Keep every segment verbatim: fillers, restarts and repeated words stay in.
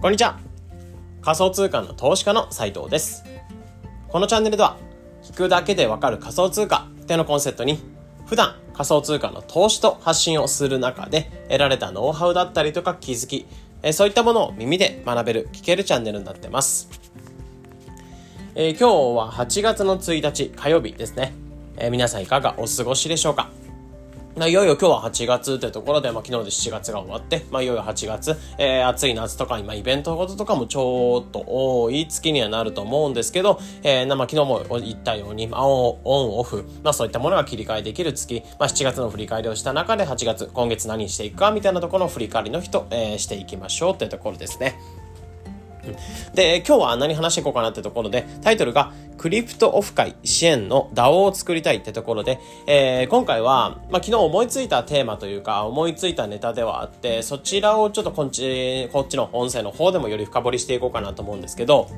こんにちは。仮想通貨の投資家の斉藤です。このチャンネルでは聞くだけでわかる仮想通貨ってのコンセプトに普段仮想通貨の投資と発信をする中で得られたノウハウだったりとか気づき、そういったものを耳で学べる聞けるチャンネルになってます。えー、今日ははちがつのついたち火曜日ですね。えー、皆さんいかがお過ごしでしょうか。いよいよ今日ははちがつというところで、まあ、昨日でしちがつが終わって、まあ、いよいよはちがつ、えー、暑い夏とか今イベントごととかもちょっと多い月にはなると思うんですけど、えーまあ、昨日も言ったように、まあ、オンオフ、まあ、そういったものが切り替えできる月、まあ、しちがつの振り返りをした中ではちがつ今月何していくかみたいなところの振り返りの日と、えー、していきましょうというところですね。で、今日は何話していこうかなってところで、タイトルがクリプトオフ会支援の ダオ を作りたいってところで、えー、今回は、まあ、昨日思いついたテーマというか思いついたネタではあって、そちらをちょっとこっち、こっちの音声の方でもより深掘りしていこうかなと思うんですけど、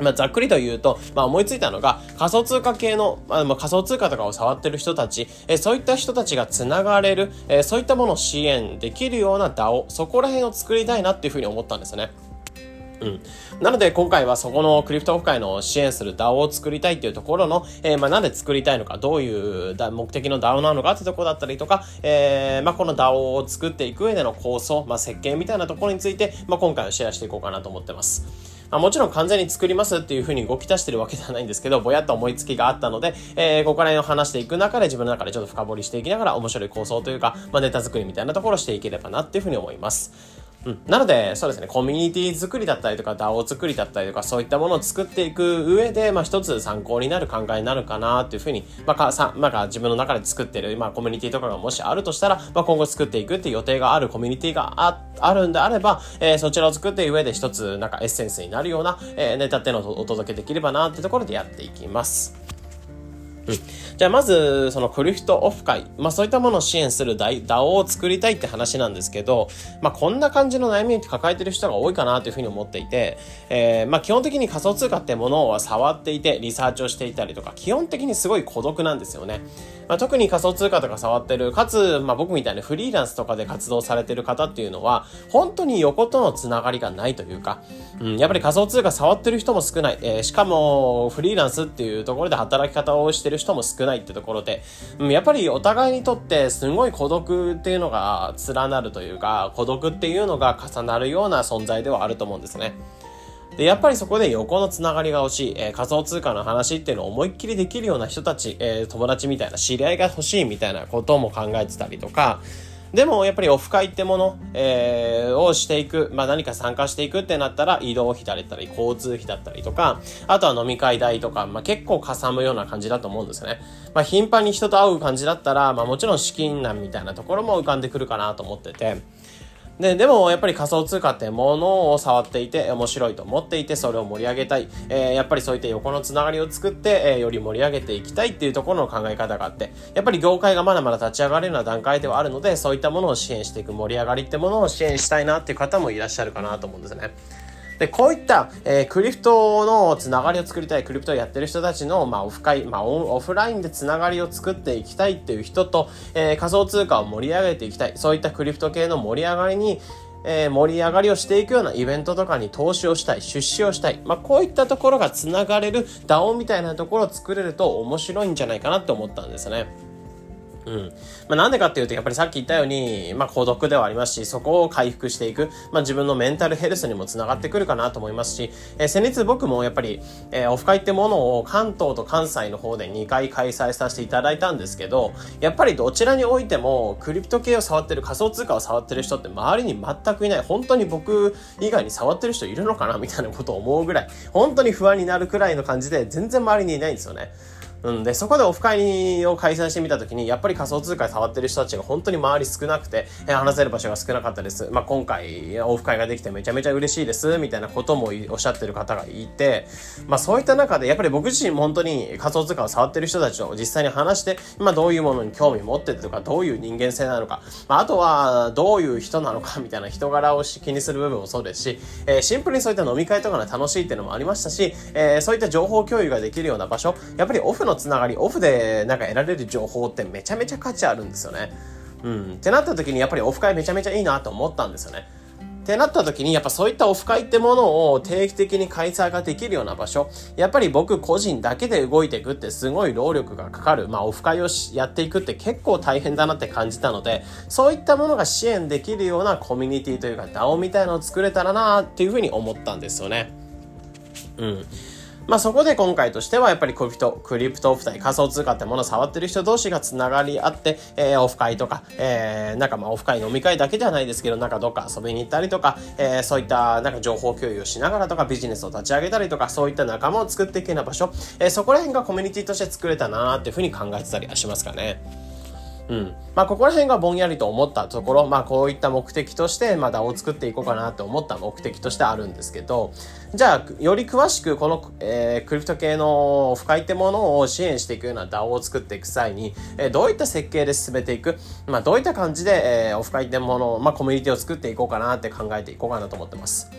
まあ、ざっくりと言うと、まあ、思いついたのが仮想通貨系の、まあ、仮想通貨とかを触ってる人たち、えー、そういった人たちがつながれる、えー、そういったものを支援できるような ダオ、 そこら辺を作りたいなっていうふうに思ったんですよね。うん、なので今回はそこのクリプトオフ会の支援する ダオ を作りたいっていうところの、えーまあ、なんで作りたいのか、どういう目的の ダオ なのかってところだったりとか、えーまあ、この ダオ を作っていく上での構想、まあ、設計みたいなところについて、まあ、今回はシェアしていこうかなと思ってます。まあ、もちろん完全に作りますっていうふうに動き出してるわけではないんですけど、ぼやっと思いつきがあったので、えー、ここから話していく中で自分の中でちょっと深掘りしていきながら面白い構想というか、まあ、ネタ作りみたいなところをしていければなっていうふうに思います。うん、なのでそうですね、コミュニティ作りだったりとか ダオ 作りだったりとか、そういったものを作っていく上で、まあ、一つ参考になる考えになるかなというふうに、まあかさまあ、自分の中で作っている、まあ、コミュニティとかがもしあるとしたら、まあ、今後作っていくっていう予定があるコミュニティが あ, あるんであれば、えー、そちらを作っていく上で一つなんかエッセンスになるような、えー、ネタっていうのをお届けできればなってところでやっていきます。うん、じゃあまずそのクリプトオフ会、まあ、そういったものを支援する ダオ を作りたいって話なんですけど、まあ、こんな感じの悩みを抱えてる人が多いかなというふうに思っていて、えー、まあ基本的に仮想通貨ってものは触っていてリサーチをしていたりとか、基本的にすごい孤独なんですよね。まあ、特に仮想通貨とか触ってる、かつ、まあ、僕みたいなフリーランスとかで活動されてる方っていうのは本当に横とのつながりがないというか、うん、やっぱり仮想通貨触ってる人も少ない、えー、しかもフリーランスっていうところで働き方をしてる人も少ないってところで、やっぱりお互いにとってすごい孤独っていうのが連なるというか、孤独っていうのが重なるような存在ではあると思うんですね。で、やっぱりそこで横のつながりが欲しい、えー、仮想通貨の話っていうのを思いっきりできるような人たち、えー、友達みたいな知り合いが欲しいみたいなことも考えてたりとか、でもやっぱりオフ会ってもの、えー、をしていく、まあ、何か参加していくってなったら移動費だったり交通費だったりとか、あとは飲み会代とか、まあ、結構かさむような感じだと思うんですよね。まあ、頻繁に人と会う感じだったら、まあ、もちろん資金難みたいなところも浮かんでくるかなと思ってて、で、でもやっぱり仮想通貨ってものを触っていて面白いと思っていて、それを盛り上げたい、えー、やっぱりそういった横のつながりを作って、えー、より盛り上げていきたいっていうところの考え方があって、やっぱり業界がまだまだ立ち上がるような段階ではあるので、そういったものを支援していく、盛り上がりってものを支援したいなっていう方もいらっしゃるかなと思うんですね。で、こういった、えー、クリプトのつながりを作りたい、クリプトをやってる人たちの、まあ、オフ会、まあ、オフラインでつながりを作っていきたいっていう人と、えー、仮想通貨を盛り上げていきたい、そういったクリプト系の盛り上がりに、えー、盛り上がりをしていくようなイベントとかに投資をしたい、出資をしたい、まあ、こういったところがつながれる ダオ みたいなところを作れると面白いんじゃないかなって思ったんですね。うん。まあ、なんでかっていうと、やっぱりさっき言ったように、まあ、孤独ではありますし、そこを回復していく、まあ、自分のメンタルヘルスにもつながってくるかなと思いますし、えー、先日僕もやっぱり、えー、オフ会ってものを関東と関西の方でにかい開催させていただいたんですけど、やっぱりどちらにおいても、クリプト系を触ってる、仮想通貨を触ってる人って周りに全くいない、本当に僕以外に触ってる人いるのかなみたいなことを思うぐらい、本当に不安になるくらいの感じで、全然周りにいないんですよね。うん、で、そこでオフ会を開催してみたときに、やっぱり仮想通貨に触ってる人たちが本当に周り少なくて、えー、話せる場所が少なかったです。まあ、今回オフ会ができてめちゃめちゃ嬉しいです、みたいなこともおっしゃってる方がいて、まあ、そういった中で、やっぱり僕自身も本当に仮想通貨を触ってる人たちと実際に話して、今どういうものに興味持っててとか、どういう人間性なのか、まあ、あとはどういう人なのかみたいな人柄を気にする部分もそうですし、えー、シンプルにそういった飲み会とかの楽しいっていうのもありましたし、えー、そういった情報共有ができるような場所、やっぱりオフのつながり、オフでなんか得られる情報ってめちゃめちゃ価値あるんですよね。うん。ってなった時にやっぱりオフ会めちゃめちゃいいなと思ったんですよね。ってなった時に、やっぱそういったオフ会ってものを定期的に開催ができるような場所、やっぱり僕個人だけで動いていくってすごい労力がかかる、まあオフ会をやっていくって結構大変だなって感じたので、そういったものが支援できるようなコミュニティというか ダオ みたいなのを作れたらなっていうふうに思ったんですよね。うん。まあそこで今回としてはやっぱりクリプト、クリプトオフ会、仮想通貨ってものを触ってる人同士がつながりあって、えー、オフ会とか、えー、なんかまあオフ会飲み会だけではないですけど、なんかどっか遊びに行ったりとか、えー、そういったなんか情報共有をしながらとかビジネスを立ち上げたりとか、そういった仲間を作っていくような場所、えー、そこら辺がコミュニティとして作れたなーっていうふうに考えてたりはしますかね。うん。まあ、ここら辺がぼんやりと思ったところ、まあ、こういった目的として、まあ、ダオ を作っていこうかなと思った目的としてあるんですけど、じゃあ、より詳しくこの、えー、クリプト系のオフ会ってものを支援していくような ダオ を作っていく際に、えー、どういった設計で進めていく、まあ、どういった感じで、えー、オフ会ってものを、まあ、コミュニティを作っていこうかなって考えていこうかなと思ってます。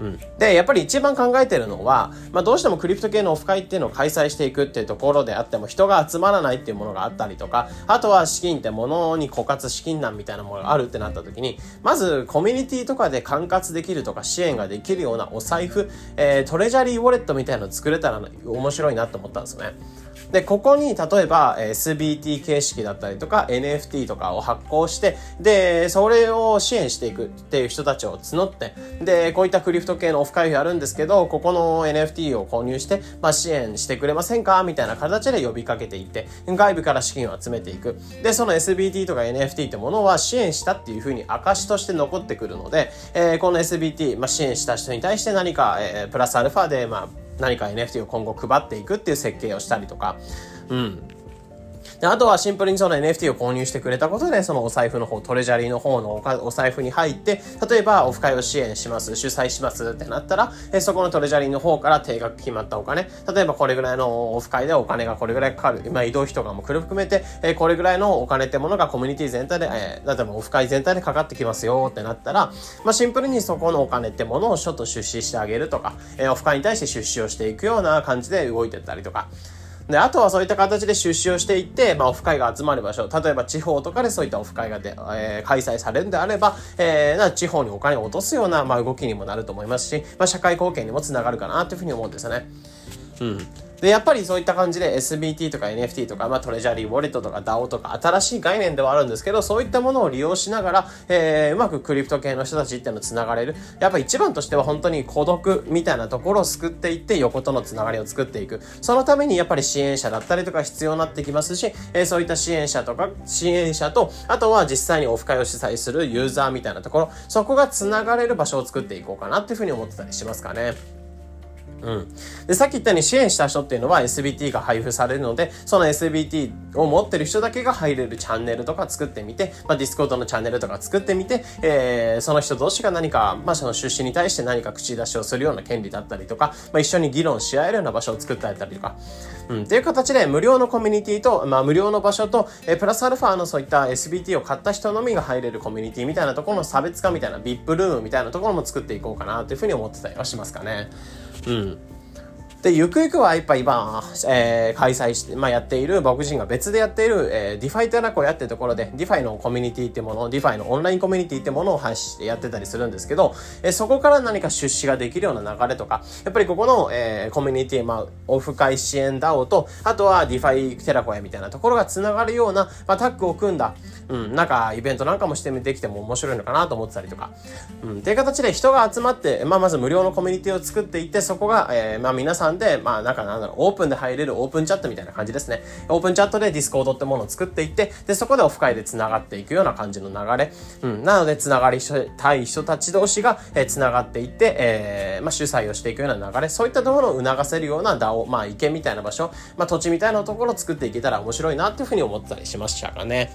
うん、で、やっぱり一番考えてるのは、まあ、どうしてもクリプト系のオフ会っていうのを開催していくっていうところであっても人が集まらないっていうものがあったりとか、あとは資金ってものに枯渇資金難みたいなものがあるってなった時に、まずコミュニティとかで管轄できるとか支援ができるようなお財布、えー、トレジャリーウォレットみたいなの作れたら面白いなと思ったんですよね。で、ここに例えば エスビーティー 形式だったりとか エヌエフティー とかを発行して、で、それを支援していくっていう人たちを募って、で、こういったクリプト系のオフ会をやるんですけど、ここの エヌエフティー を購入して、まあ、支援してくれませんかみたいな形で呼びかけていって、外部から資金を集めていく。で、その エスビーティー とか エヌエフティー ってものは支援したっていうふうに証として残ってくるので、えー、この エスビーティー、まあ、支援した人に対して何か、えー、プラスアルファで、まあ、何か エヌエフティー を今後配っていくっていう設計をしたりとか、うん。で、あとはシンプルにその エヌエフティー を購入してくれたことで、そのお財布の方、トレジャリーの方の お, お財布に入って、例えばオフ会を支援します、主催しますってなったら、えそこのトレジャリーの方から定額決まったお金、例えばこれぐらいのオフ会でお金がこれぐらいかかる、今移動費とかも含めて、えこれぐらいのお金ってものがコミュニティ全体で、え例えばオフ会全体でかかってきますよってなったら、まあ、シンプルにそこのお金ってものをちょっと出資してあげるとか、えオフ会に対して出資をしていくような感じで動いてったりとか、で、あとはそういった形で出資をしていって、まあ、オフ会が集まる場所、例えば地方とかでそういったオフ会がで、えー、開催されるんであれば、えー、な地方にお金を落とすような、まあ、動きにもなると思いますし、まあ、社会貢献にもつながるかなというふうに思うんですよね。うん。で、やっぱりそういった感じで エスビーティー とか エヌエフティー とか、まあ、トレジャリーウォレットとか ダオ とか新しい概念ではあるんですけど、そういったものを利用しながら、えー、うまくクリプト系の人たちっていうのを繋がれる。やっぱ一番としては本当に孤独みたいなところを救っていって横とのつながりを作っていく。そのためにやっぱり支援者だったりとか必要になってきますし、えー、そういった支援者とか、支援者と、あとは実際にオフ会を主催するユーザーみたいなところ、そこが繋がれる場所を作っていこうかなっていうふうに思ってたりしますかね。うん。で、さっき言ったように支援した人っていうのは エスビーティー が配布されるので、その エスビーティー を持ってる人だけが入れるチャンネルとか作ってみて、まあ、Discord のチャンネルとか作ってみて、えー、その人同士が何か、まあ、その出資に対して何か口出しをするような権利だったりとか、まあ、一緒に議論し合えるような場所を作ってあげたりとか、うん。っていう形で無料のコミュニティと、まあ、無料の場所と、えー、プラスアルファのそういった エスビーティー を買った人のみが入れるコミュニティみたいなところの差別化みたいな ブイアイピー ルームみたいなところも作っていこうかなというふうに思ってたりはしますかね。うん。で、ゆくゆくはやっぱ今、えー、開催して、まあ、やっている、僕自身が別でやっている、えー、ディファイテラコヤってところで、ディファイのコミュニティってもの、ディファイのオンラインコミュニティってものを発してやってたりするんですけど、えー、そこから何か出資ができるような流れとか、やっぱりここの、えー、コミュニティ、まあ、オフ会支援ダオ と、あとはディファイテラコヤみたいなところが繋がるような、まあ、タッグを組んだ、うん、なんかイベントなんかもしてみてきても面白いのかなと思ってたりとか、うん、っていう形で人が集まって、まあ、まず無料のコミュニティを作っていって、そこが、えー、まあ、皆さんで、まあ、なんかなんだろう、オープンで入れるオープンチャットみたいな感じですね。オープンチャットでディスコードってものを作っていって、で、そこでオフ会で繋がっていくような感じの流れ。うん。なので、繋がりたい人たち同士が、えー、繋がっていって、えー、まあ、主催をしていくような流れ。そういったところを促せるようなダオ、まあ、池みたいな場所、まあ、土地みたいなところを作っていけたら面白いなっていうふうに思ったりしましたかね。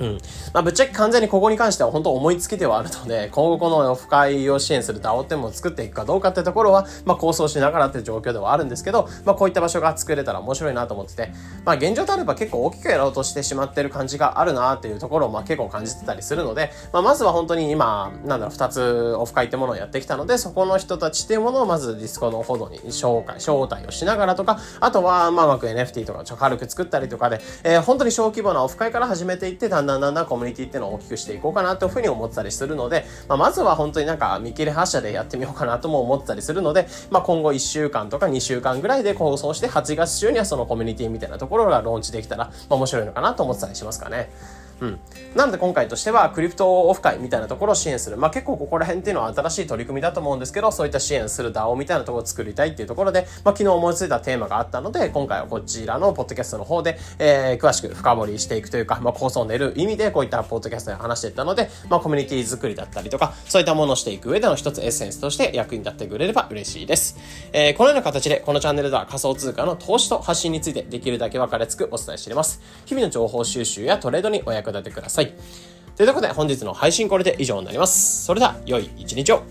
うん。まあ、ぶっちゃけ完全にここに関しては本当思いつきではあるので、今後このオフ会を支援する ダオ ってものを作っていくかどうかってところは、まあ、構想しながらって状況ではあるんですけど、まあ、こういった場所が作れたら面白いなと思ってて、まあ、現状であれば結構大きくやろうとしてしまってる感じがあるなっていうところを、まあ、結構感じてたりするので、まあ、まずは本当に今、なんだろう、二つオフ会ってものをやってきたので、そこの人たちっていうものをまずディスコのほどに紹介、招待をしながらとか、あとは、まあ、うまく エヌエフティー とか軽く作ったりとかで、えー、本当に小規模なオフ会から始めていって、だんだんだんだんコミュニティっていうのを大きくしていこうかなというふうに思ったりするので、まあ、まずは本当になんか見切れ発車でやってみようかなとも思ったりするので、まあ、今後いっしゅうかんとかにしゅうかんぐらいで構想してはちがつ中にはそのコミュニティみたいなところがローンチできたら、まあ、面白いのかなと思ってたりしますかね。うん、なので今回としてはクリプトオフ会みたいなところを支援する、まあ、結構ここら辺っていうのは新しい取り組みだと思うんですけど、そういった支援する ダオ みたいなところを作りたいっていうところで、まあ、昨日思いついたテーマがあったので、今回はこちらのポッドキャストの方で、えー、詳しく深掘りしていくというか、まあ、構想を練る意味でこういったポッドキャストで話していったので、まあ、コミュニティ作りだったりとかそういったものをしていく上での一つエッセンスとして役に立ってくれれば嬉しいです、えー、このような形でこのチャンネルでは仮想通貨の投資と発信についてできるだけ分かりやすくお伝えしています。日々の情報収集やトレードにお役立てください。ということで本日の配信これで以上になります。それでは良い一日を。